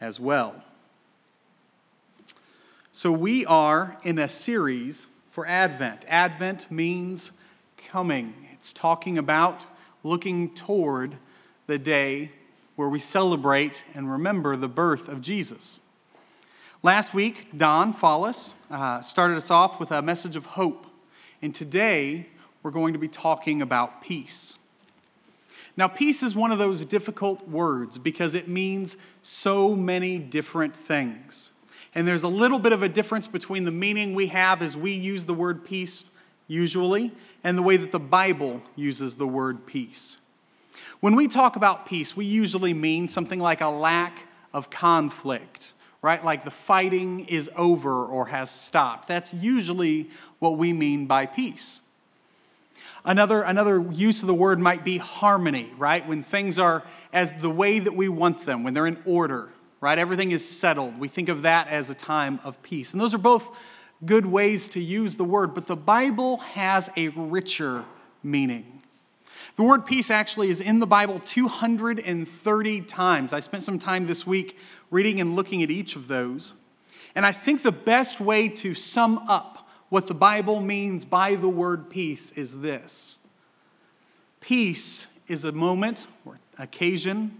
as well. So we are in a series for Advent. Advent means coming. It's talking about looking toward the day where we celebrate and remember the birth of Jesus. Last week, Don Follis started us off with a message of hope. And today, we're going to be talking about peace. Now, peace is one of those difficult words because it means so many different things. And there's a little bit of a difference between the meaning we have as we use the word peace usually and the way that the Bible uses the word peace. When we talk about peace, we usually mean something like a lack of conflict, right? Like the fighting is over or has stopped. That's usually what we mean by peace. Another use of the word might be harmony, right? When things are as the way that we want them, when they're in order, right? Everything is settled. We think of that as a time of peace. And those are both good ways to use the word, but the Bible has a richer meaning. The word peace actually is in the Bible 230 times. I spent some time this week reading and looking at each of those. And I think the best way to sum up what the Bible means by the word peace is this. Peace is a moment or occasion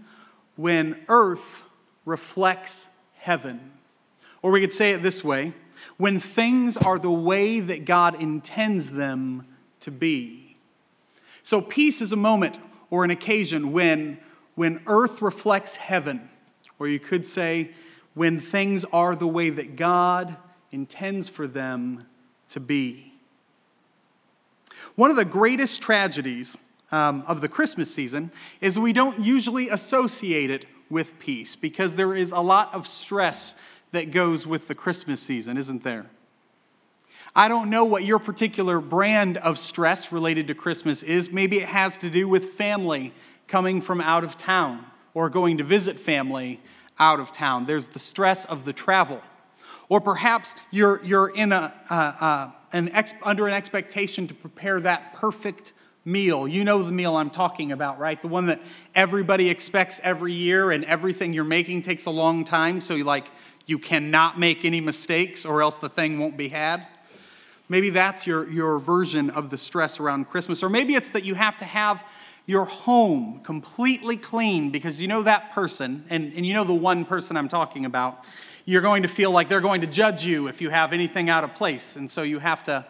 when earth reflects heaven. Or we could say it this way, when things are the way that God intends them to be. So peace is a moment or an occasion when earth reflects heaven. Or you could say when things are the way that God intends for them to be. One of the greatest tragedies of the Christmas season is we don't usually associate it with peace because there is a lot of stress that goes with the Christmas season, isn't there? I don't know what your particular brand of stress related to Christmas is. Maybe it has to do with family coming from out of town or going to visit family out of town. There's the stress of the travel. Or perhaps you're in under an expectation to prepare that perfect meal. You know the meal I'm talking about, right? The one that everybody expects every year, and everything you're making takes a long time. So you cannot make any mistakes, or else the thing won't be had. Maybe that's your version of the stress around Christmas, or maybe it's that you have to have your home completely clean because you know that person, and you know the one person I'm talking about. You're going to feel like they're going to judge you if you have anything out of place. And so you have to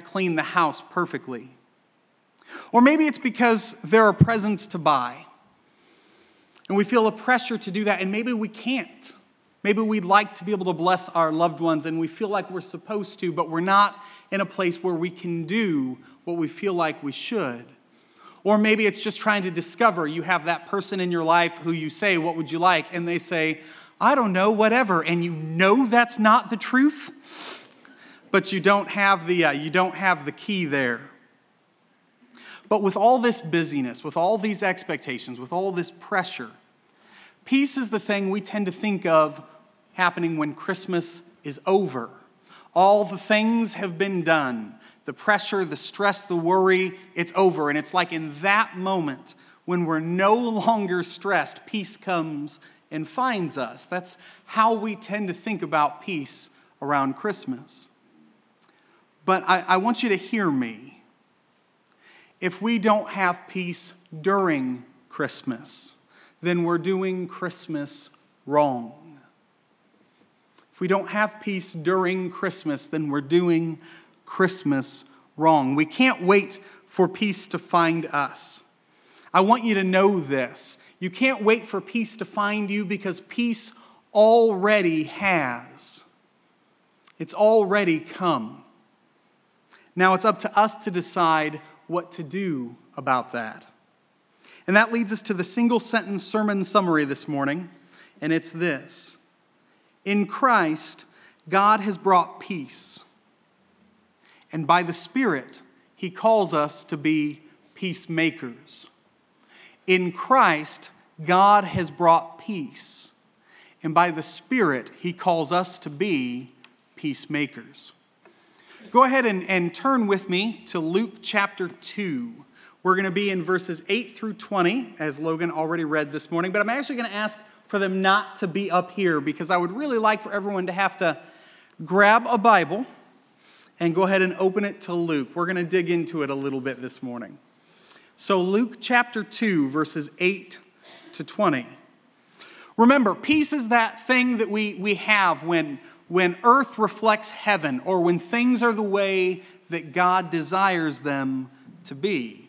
clean the house perfectly. Or maybe it's because there are presents to buy. And we feel a pressure to do that. And maybe we can't. Maybe we'd like to be able to bless our loved ones. And we feel like we're supposed to. But we're not in a place where we can do what we feel like we should. Or maybe it's just trying to discover. You have that person in your life who you say, what would you like? And they say, I don't know, whatever, and you know that's not the truth, but you don't have the key there. But with all this busyness, with all these expectations, with all this pressure, peace is the thing we tend to think of happening when Christmas is over. All the things have been done. The pressure, the stress, the worry, it's over. And it's like in that moment when we're no longer stressed, peace comes and finds us. That's how we tend to think about peace around Christmas. But I want you to hear me. If we don't have peace during Christmas, then we're doing Christmas wrong. If we don't have peace during Christmas, then we're doing Christmas wrong. We can't wait for peace to find us. I want you to know this. You can't wait for peace to find you because peace already has. It's already come. Now it's up to us to decide what to do about that. And that leads us to the single sentence sermon summary this morning, and it's this. In Christ, God has brought peace, and by the Spirit, He calls us to be peacemakers. In Christ, God has brought peace, and by the Spirit, He calls us to be peacemakers. Go ahead and turn with me to Luke chapter 2. We're going to be in verses 8 through 20, as Logan already read this morning, but I'm actually going to ask for them not to be up here, because I would really like for everyone to have to grab a Bible and go ahead and open it to Luke. We're going to dig into it a little bit this morning. So Luke chapter 2, verses 8 to 20. Remember, peace is that thing that we have when earth reflects heaven, or when things are the way that God desires them to be.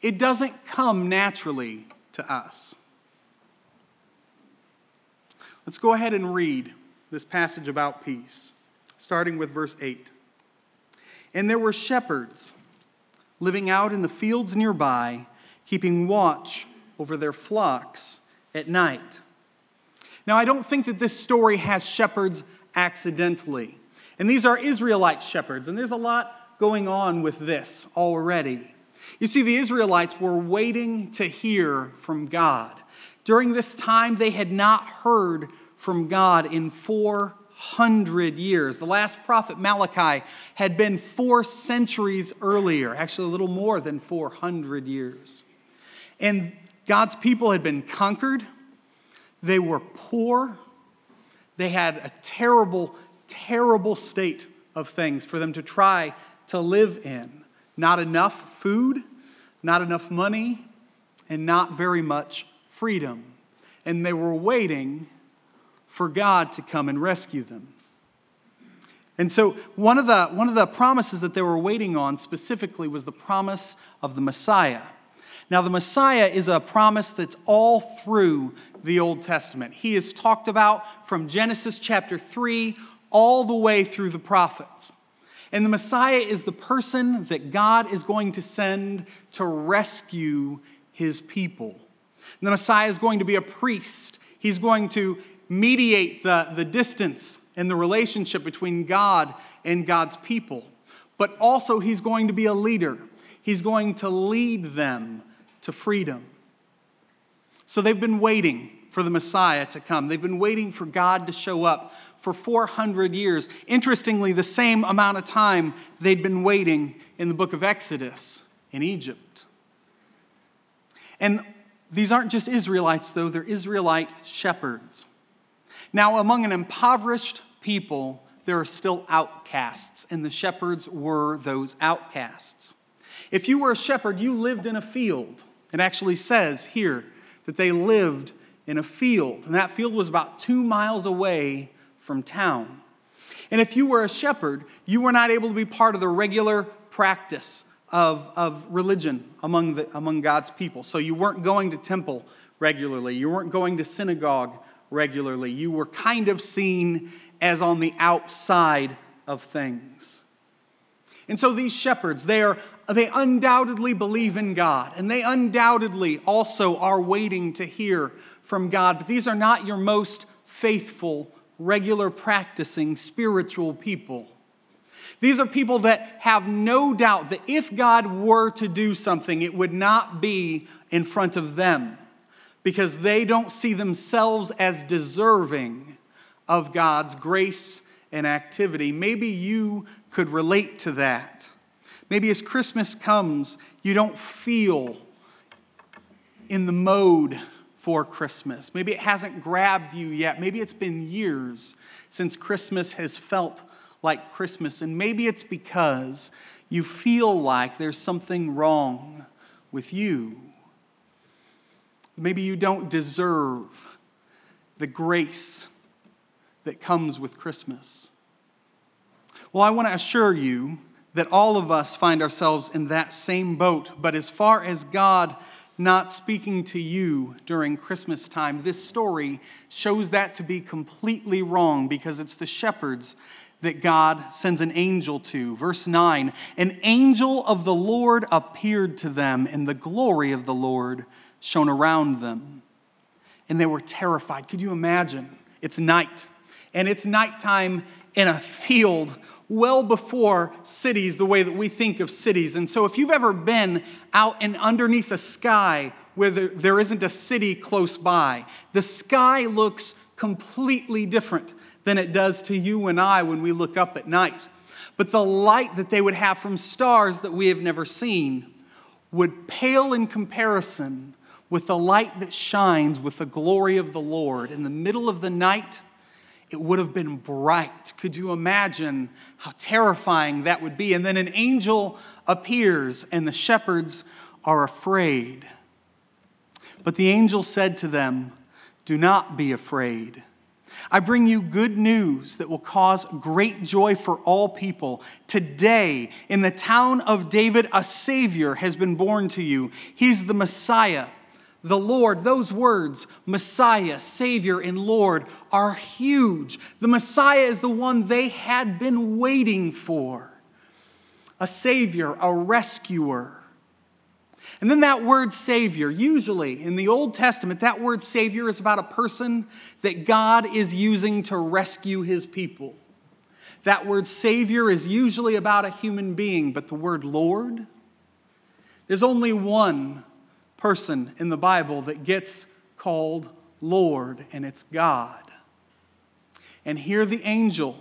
It doesn't come naturally to us. Let's go ahead and read this passage about peace, starting with verse 8. And there were shepherds living out in the fields nearby, keeping watch over their flocks at night. Now, I don't think that this story has shepherds accidentally. And these are Israelite shepherds, and there's a lot going on with this already. You see, the Israelites were waiting to hear from God. During this time, they had not heard from God in 400 years. The last prophet, Malachi, had been 4 centuries earlier, actually a little more than 400 years. And God's people had been conquered. They were poor. They had a terrible, terrible state of things for them to try to live in. Not enough food, not enough money, and not very much freedom. And they were waiting for God to come and rescue them. And so one of the promises that they were waiting on specifically was the promise of the Messiah. Now, the Messiah is a promise that's all through the Old Testament. He is talked about from Genesis chapter 3 all the way through the prophets. And the Messiah is the person that God is going to send to rescue his people. And the Messiah is going to be a priest. He's going to mediate the distance and the relationship between God and God's people. But also, he's going to be a leader. He's going to lead them to freedom. So they've been waiting for the Messiah to come. They've been waiting for God to show up for 400 years. Interestingly, the same amount of time they'd been waiting in the book of Exodus in Egypt. And these aren't just Israelites, though. They're Israelite shepherds. Now, among an impoverished people, there are still outcasts, and the shepherds were those outcasts. If you were a shepherd, you lived in a field. It actually says here that they lived in a field, and that field was about 2 miles away from town. And if you were a shepherd, you were not able to be part of the regular practice of religion among God's people. So you weren't going to temple regularly. You weren't going to synagogue regularly. You were kind of seen as on the outside of things. And so these shepherds, they undoubtedly believe in God, and they undoubtedly also are waiting to hear from God. But these are not your most faithful, regular practicing spiritual people. These are people that have no doubt that if God were to do something, it would not be in front of them, because they don't see themselves as deserving of God's grace and activity. Maybe you could relate to that. Maybe as Christmas comes, you don't feel in the mode for Christmas. Maybe it hasn't grabbed you yet. Maybe it's been years since Christmas has felt like Christmas. And maybe it's because you feel like there's something wrong with you. Maybe you don't deserve the grace that comes with Christmas. Well, I want to assure you that all of us find ourselves in that same boat. But as far as God not speaking to you during Christmas time, this story shows that to be completely wrong, because it's the shepherds that God sends an angel to. Verse 9, an angel of the Lord appeared to them, and the glory of the Lord shone around them. And they were terrified. Could you imagine? It's night. And it's nighttime in a field well before cities, the way that we think of cities. And so if you've ever been out and underneath the sky where there isn't a city close by, the sky looks completely different than it does to you and I when we look up at night. But the light that they would have from stars that we have never seen would pale in comparison with the light that shines with the glory of the Lord. In the middle of the night, it would have been bright. Could you imagine how terrifying that would be? And then an angel appears, and the shepherds are afraid. But the angel said to them, "Do not be afraid. I bring you good news that will cause great joy for all people. Today, in the town of David, a Savior has been born to you. He's the Messiah, the Lord." Those words, Messiah, Savior, and Lord, are huge. The Messiah is the one they had been waiting for. A Savior, a rescuer. And then that word Savior, usually in the Old Testament, that word Savior is about a person that God is using to rescue his people. That word Savior is usually about a human being, but the word Lord, there's only one person in the Bible that gets called Lord, and it's God. And here the angel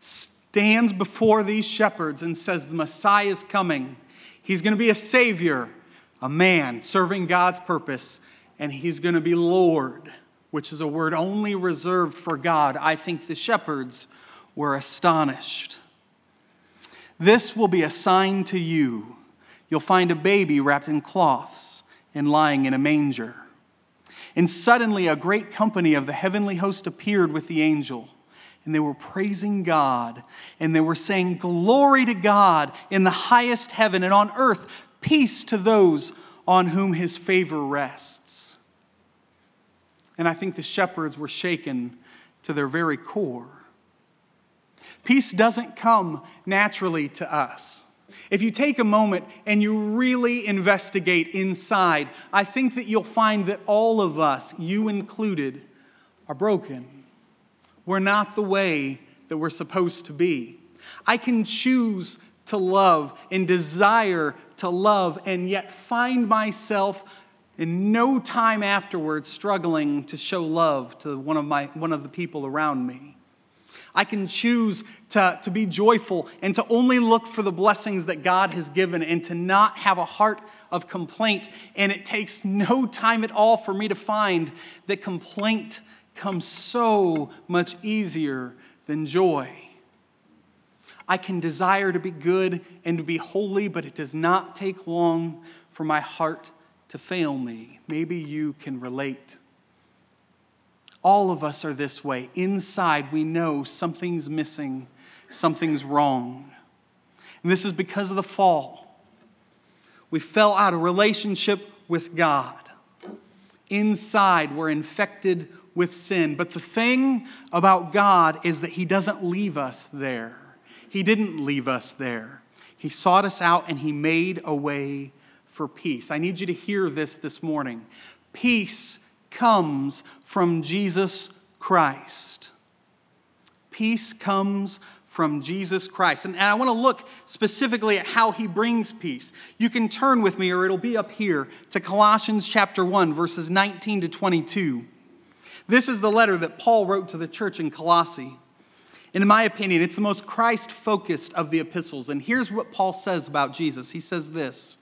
stands before these shepherds and says, "The Messiah is coming. He's going to be a Savior, a man serving God's purpose, and he's going to be Lord," which is a word only reserved for God. I think the shepherds were astonished. "This will be a sign to you. You'll find a baby wrapped in cloths and lying in a manger." And suddenly a great company of the heavenly host appeared with the angel. And they were praising God, and they were saying, "Glory to God in the highest heaven, and on earth, peace to those on whom his favor rests." And I think the shepherds were shaken to their very core. Peace doesn't come naturally to us. If you take a moment and you really investigate inside, I think that you'll find that all of us, you included, are broken. We're not the way that we're supposed to be. I can choose to love and desire to love and yet find myself in no time afterwards struggling to show love to one of the people around me. I can choose to be joyful and to only look for the blessings that God has given and to not have a heart of complaint. And it takes no time at all for me to find that complaint comes so much easier than joy. I can desire to be good and to be holy, but it does not take long for my heart to fail me. Maybe you can relate. All of us are this way. Inside, we know something's missing, something's wrong. And this is because of the fall. We fell out of relationship with God. Inside, we're infected with sin. But the thing about God is that he doesn't leave us there. He didn't leave us there. He sought us out and he made a way for peace. I need you to hear this morning. Peace comes from Jesus Christ. Peace comes from Jesus Christ. And I want to look specifically at how he brings peace. You can turn with me, or it'll be up here, to Colossians chapter 1, verses 19 to 22. This is the letter that Paul wrote to the church in Colossae. And in my opinion, it's the most Christ-focused of the epistles. And here's what Paul says about Jesus. He says this,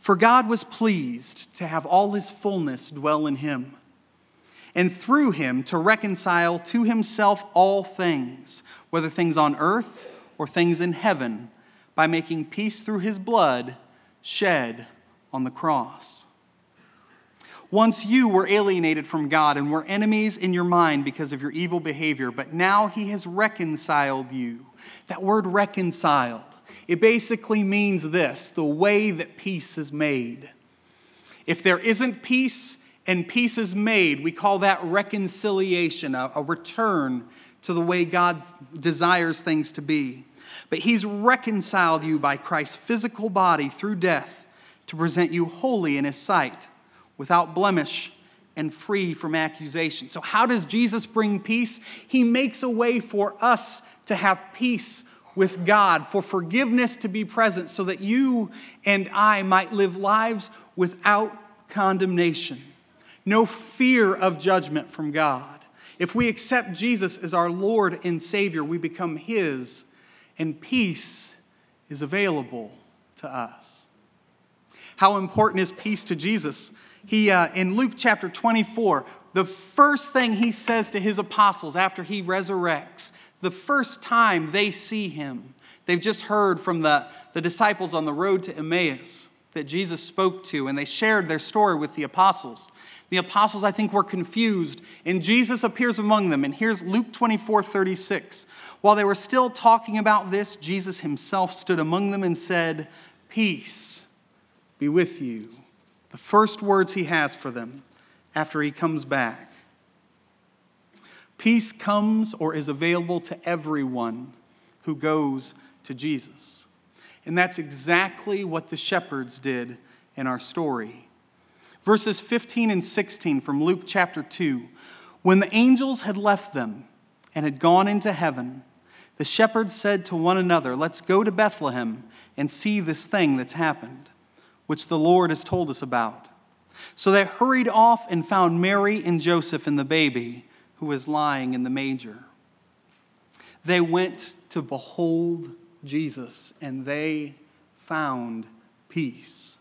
"For God was pleased to have all his fullness dwell in him, and through him to reconcile to himself all things, whether things on earth or things in heaven, by making peace through his blood shed on the cross. Once you were alienated from God and were enemies in your mind because of your evil behavior, but now he has reconciled you." That word reconciled, it basically means this, the way that peace is made. If there isn't peace and peace is made, we call that reconciliation, a return to the way God desires things to be. But he's reconciled you by Christ's physical body through death to present you holy in his sight, without blemish and free from accusation. So how does Jesus bring peace? He makes a way for us to have peace with God, for forgiveness to be present, so that you and I might live lives without condemnation. No fear of judgment from God. If we accept Jesus as our Lord and Savior, we become his, and peace is available to us. How important is peace to Jesus? in Luke chapter 24, the first thing he says to his apostles after he resurrects, the first time they see him, they've just heard from the disciples on the road to Emmaus that Jesus spoke to, and they shared their story with the apostles. The apostles, I think, were confused, and Jesus appears among them. And here's Luke 24:36. While they were still talking about this, Jesus himself stood among them and said, "Peace be with you." The first words he has for them after he comes back. Peace comes or is available to everyone who goes to Jesus. And that's exactly what the shepherds did in our story. Verses 15 and 16 from Luke chapter 2. When the angels had left them and had gone into heaven, the shepherds said to one another, "Let's go to Bethlehem and see this thing that's happened, which the Lord has told us about." So they hurried off and found Mary and Joseph and the baby, who was lying in the manger. They went to behold Jesus, and they found peace.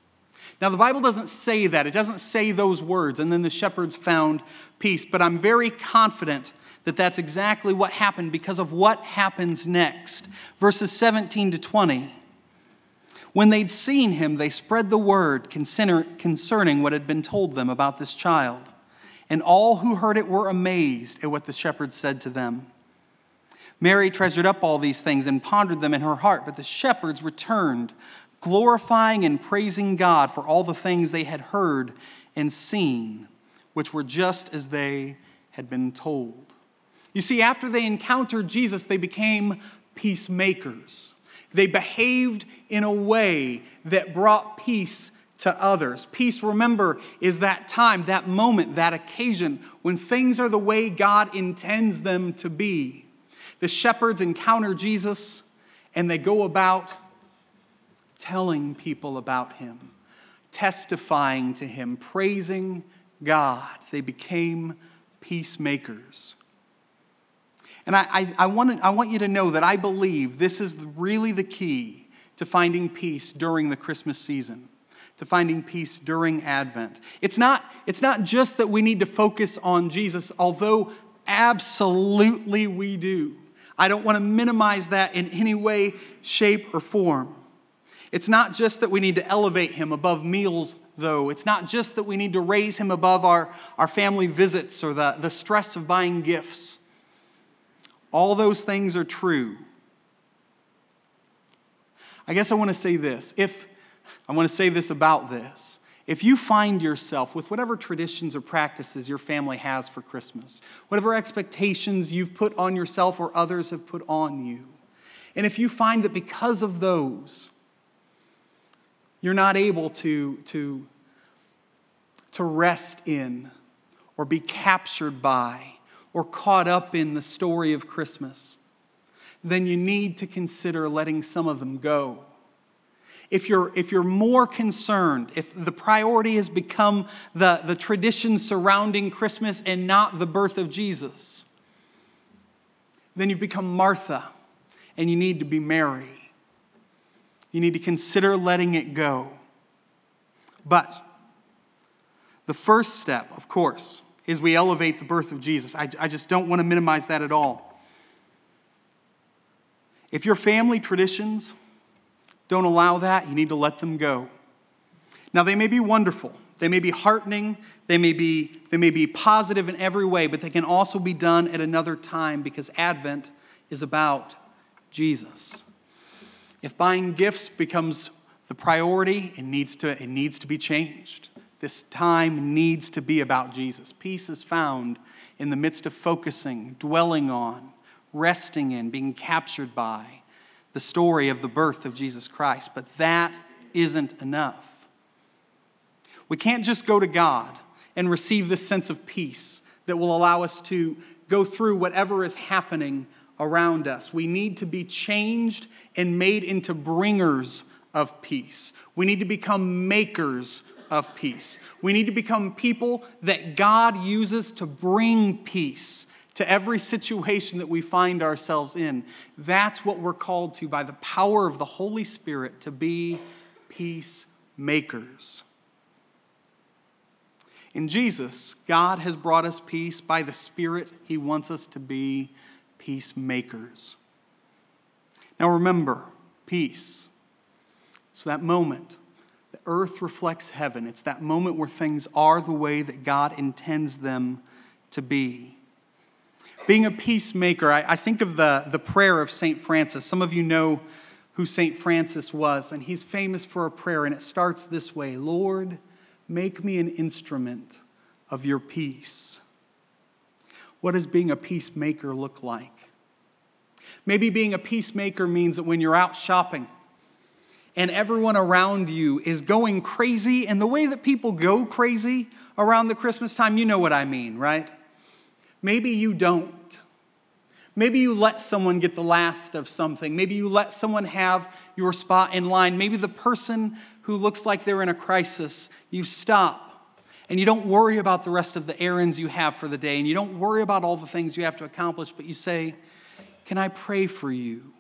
Now, the Bible doesn't say that. It doesn't say those words, and then the shepherds found peace. But I'm very confident that that's exactly what happened because of what happens next. Verses 17 to 20. When they'd seen him, they spread the word concerning what had been told them about this child. And all who heard it were amazed at what the shepherds said to them. Mary treasured up all these things and pondered them in her heart, but the shepherds returned, glorifying and praising God for all the things they had heard and seen, which were just as they had been told. You see, after they encountered Jesus, they became peacemakers. They behaved in a way that brought peace to others. Peace, remember, is that time, that moment, that occasion when things are the way God intends them to be. The shepherds encounter Jesus, and they go about telling people about him, testifying to him, praising God. They became peacemakers. And I want you to know that I believe this is really the key to finding peace during the Christmas season, to finding peace during Advent. It's not just that we need to focus on Jesus, although absolutely we do. I don't want to minimize that in any way, shape, or form. It's not just that we need to elevate him above meals, though. It's not just that we need to raise him above our family visits or the stress of buying gifts. All those things are true. I guess I want to say this. If you find yourself with whatever traditions or practices your family has for Christmas, whatever expectations you've put on yourself or others have put on you, and if you find that because of those, you're not able to rest in or be captured by or caught up in the story of Christmas, then you need to consider letting some of them go. If you're more concerned, if the priority has become the traditions surrounding Christmas and not the birth of Jesus, then you've become Martha and you need to be Mary. You need to consider letting it go. But the first step, of course, is we elevate the birth of Jesus. I just don't want to minimize that at all. If your family traditions don't allow that, you need to let them go. Now, they may be wonderful. They may be heartening. They may be positive in every way, but they can also be done at another time because Advent is about Jesus. If buying gifts becomes the priority, it needs to be changed. This time needs to be about Jesus. Peace is found in the midst of focusing, dwelling on, resting in, being captured by the story of the birth of Jesus Christ. But that isn't enough. We can't just go to God and receive this sense of peace that will allow us to go through whatever is happening around us. We need to be changed and made into bringers of peace. We need to become makers of peace. We need to become people that God uses to bring peace to every situation that we find ourselves in. That's what we're called to by the power of the Holy Spirit, to be peacemakers. In Jesus, God has brought us peace. By the Spirit, he wants us to be peacemakers. Now remember, peace. It's that moment. The earth reflects heaven. It's that moment where things are the way that God intends them to be. Being a peacemaker, I think of the prayer of Saint Francis. Some of you know who Saint Francis was, and he's famous for a prayer, and it starts this way: Lord, make me an instrument of your peace. What does being a peacemaker look like? Maybe being a peacemaker means that when you're out shopping and everyone around you is going crazy, and the way that people go crazy around the Christmas time, you know what I mean, right? Maybe you don't. Maybe you let someone get the last of something. Maybe you let someone have your spot in line. Maybe the person who looks like they're in a crisis, you stop and you don't worry about the rest of the errands you have for the day, and you don't worry about all the things you have to accomplish, but you say, can I pray for you?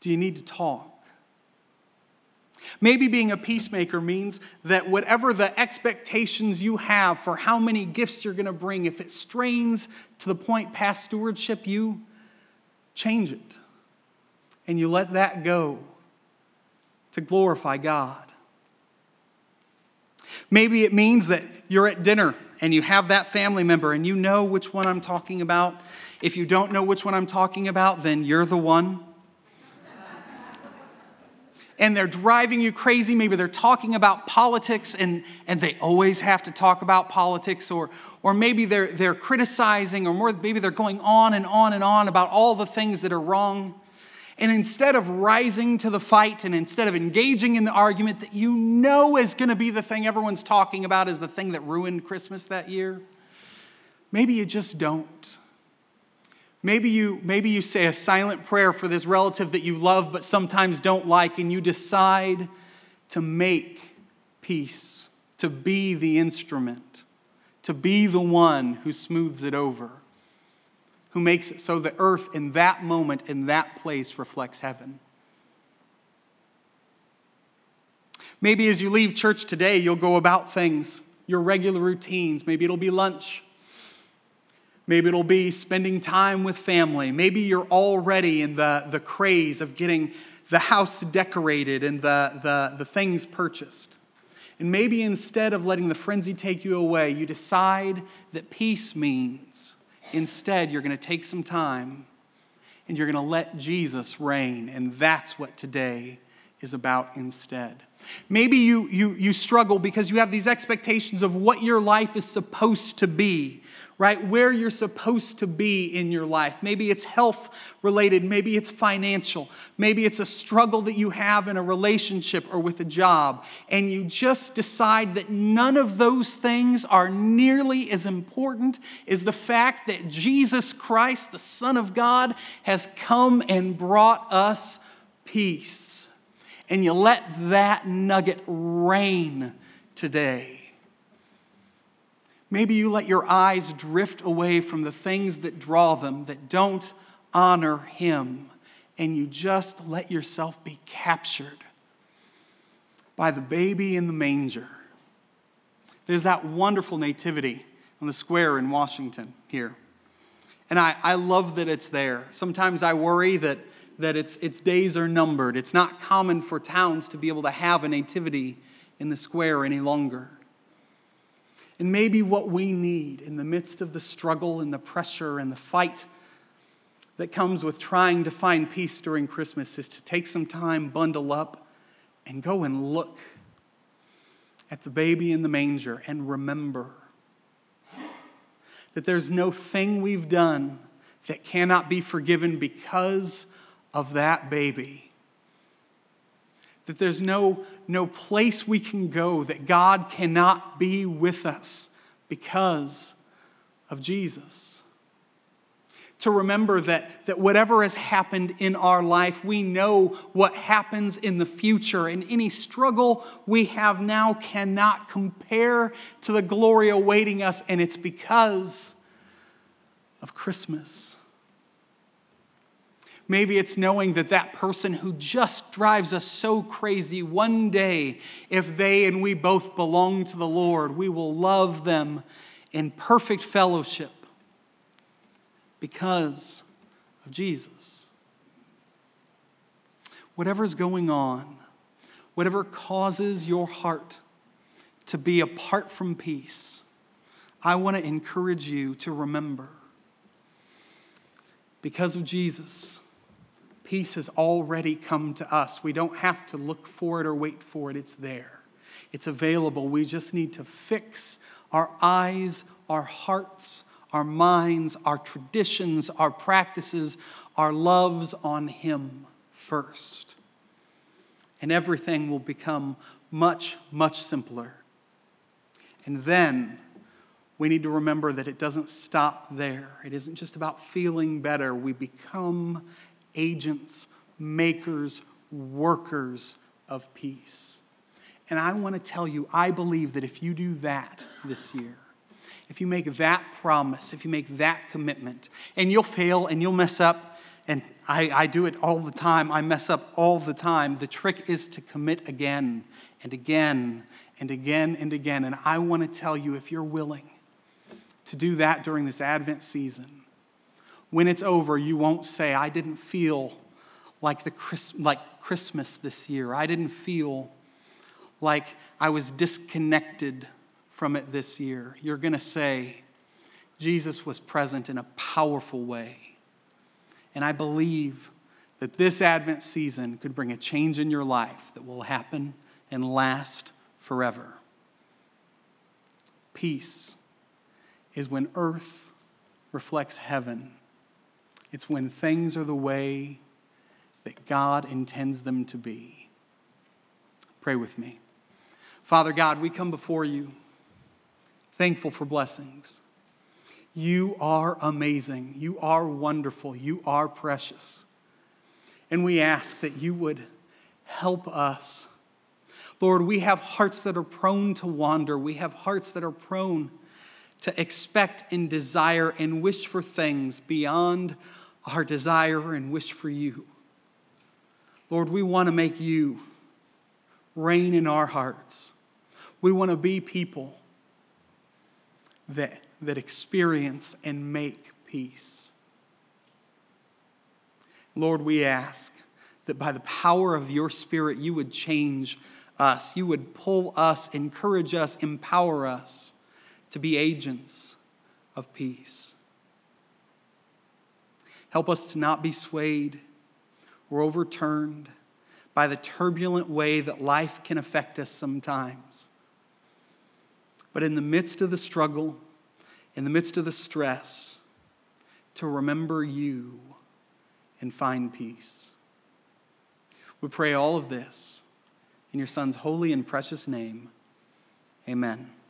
Do you need to talk? Maybe being a peacemaker means that whatever the expectations you have for how many gifts you're going to bring, if it strains to the point past stewardship, you change it and you let that go to glorify God. Maybe it means that you're at dinner and you have that family member, and you know which one I'm talking about. If you don't know which one I'm talking about, then you're the one. And they're driving you crazy. Maybe they're talking about politics, and they always have to talk about politics, or maybe they're criticizing, or more, maybe they're going on and on and on about all the things that are wrong. And instead of rising to the fight, and instead of engaging in the argument that you know is going to be the thing everyone's talking about, is the thing that ruined Christmas that year, maybe you just don't. Maybe you say a silent prayer for this relative that you love but sometimes don't like, and you decide to make peace, to be the instrument, to be the one who smooths it over, who makes it so the earth in that moment, in that place, reflects heaven. Maybe as you leave church today, you'll go about things, your regular routines. Maybe it'll be lunch. Maybe it'll be spending time with family. Maybe you're already in the craze of getting the house decorated and the things purchased. And maybe instead of letting the frenzy take you away, you decide that peace means instead you're going to take some time and you're going to let Jesus reign. And that's what today is about instead. Maybe you struggle because you have these expectations of what your life is supposed to be, right? Where you're supposed to be in your life. Maybe it's health related. Maybe it's financial. Maybe it's a struggle that you have in a relationship or with a job. And you just decide that none of those things are nearly as important as the fact that Jesus Christ, the Son of God, has come and brought us peace. And you let that nugget reign today. Maybe you let your eyes drift away from the things that draw them, that don't honor him, and you just let yourself be captured by the baby in the manger. There's that wonderful nativity on the square in Washington here. And I love that it's there. Sometimes I worry that its days are numbered. It's not common for towns to be able to have a nativity in the square any longer. And maybe what we need in the midst of the struggle and the pressure and the fight that comes with trying to find peace during Christmas is to take some time, bundle up, and go and look at the baby in the manger and remember that there's no thing we've done that cannot be forgiven because of that baby. That there's no place we can go that God cannot be with us because of Jesus. To remember that whatever has happened in our life, we know what happens in the future, and any struggle we have now cannot compare to the glory awaiting us, and it's because of Christmas. Maybe it's knowing that that person who just drives us so crazy, one day, if they and we both belong to the Lord, we will love them in perfect fellowship because of Jesus. Whatever's going on, whatever causes your heart to be apart from peace, I want to encourage you to remember, because of Jesus, peace has already come to us. We don't have to look for it or wait for it. It's there. It's available. We just need to fix our eyes, our hearts, our minds, our traditions, our practices, our loves on Him first. And everything will become much, much simpler. And then we need to remember that it doesn't stop there. It isn't just about feeling better. We become agents, makers, workers of peace. And I want to tell you, I believe that if you do that this year, if you make that promise, if you make that commitment, and you'll fail and you'll mess up, and I do it all the time. I mess up all the time. The trick is to commit again and again and again and again. And I want to tell you, if you're willing to do that during this Advent season, when it's over, you won't say, I didn't feel like Christmas this year. I didn't feel like I was disconnected from it this year. You're going to say, Jesus was present in a powerful way. And I believe that this Advent season could bring a change in your life that will happen and last forever. Peace is when earth reflects heaven. It's when things are the way that God intends them to be. Pray with me. Father God, we come before you, thankful for blessings. You are amazing. You are wonderful. You are precious. And we ask that you would help us. Lord, we have hearts that are prone to wander. We have hearts that are prone to expect and desire and wish for things beyond our desire and wish for you. Lord, we want to make you reign in our hearts. We want to be people that experience and make peace. Lord, we ask that by the power of your Spirit, you would change us. You would pull us, encourage us, empower us to be agents of peace. Help us to not be swayed or overturned by the turbulent way that life can affect us sometimes. But in the midst of the struggle, in the midst of the stress, to remember you and find peace. We pray all of this in your Son's holy and precious name. Amen.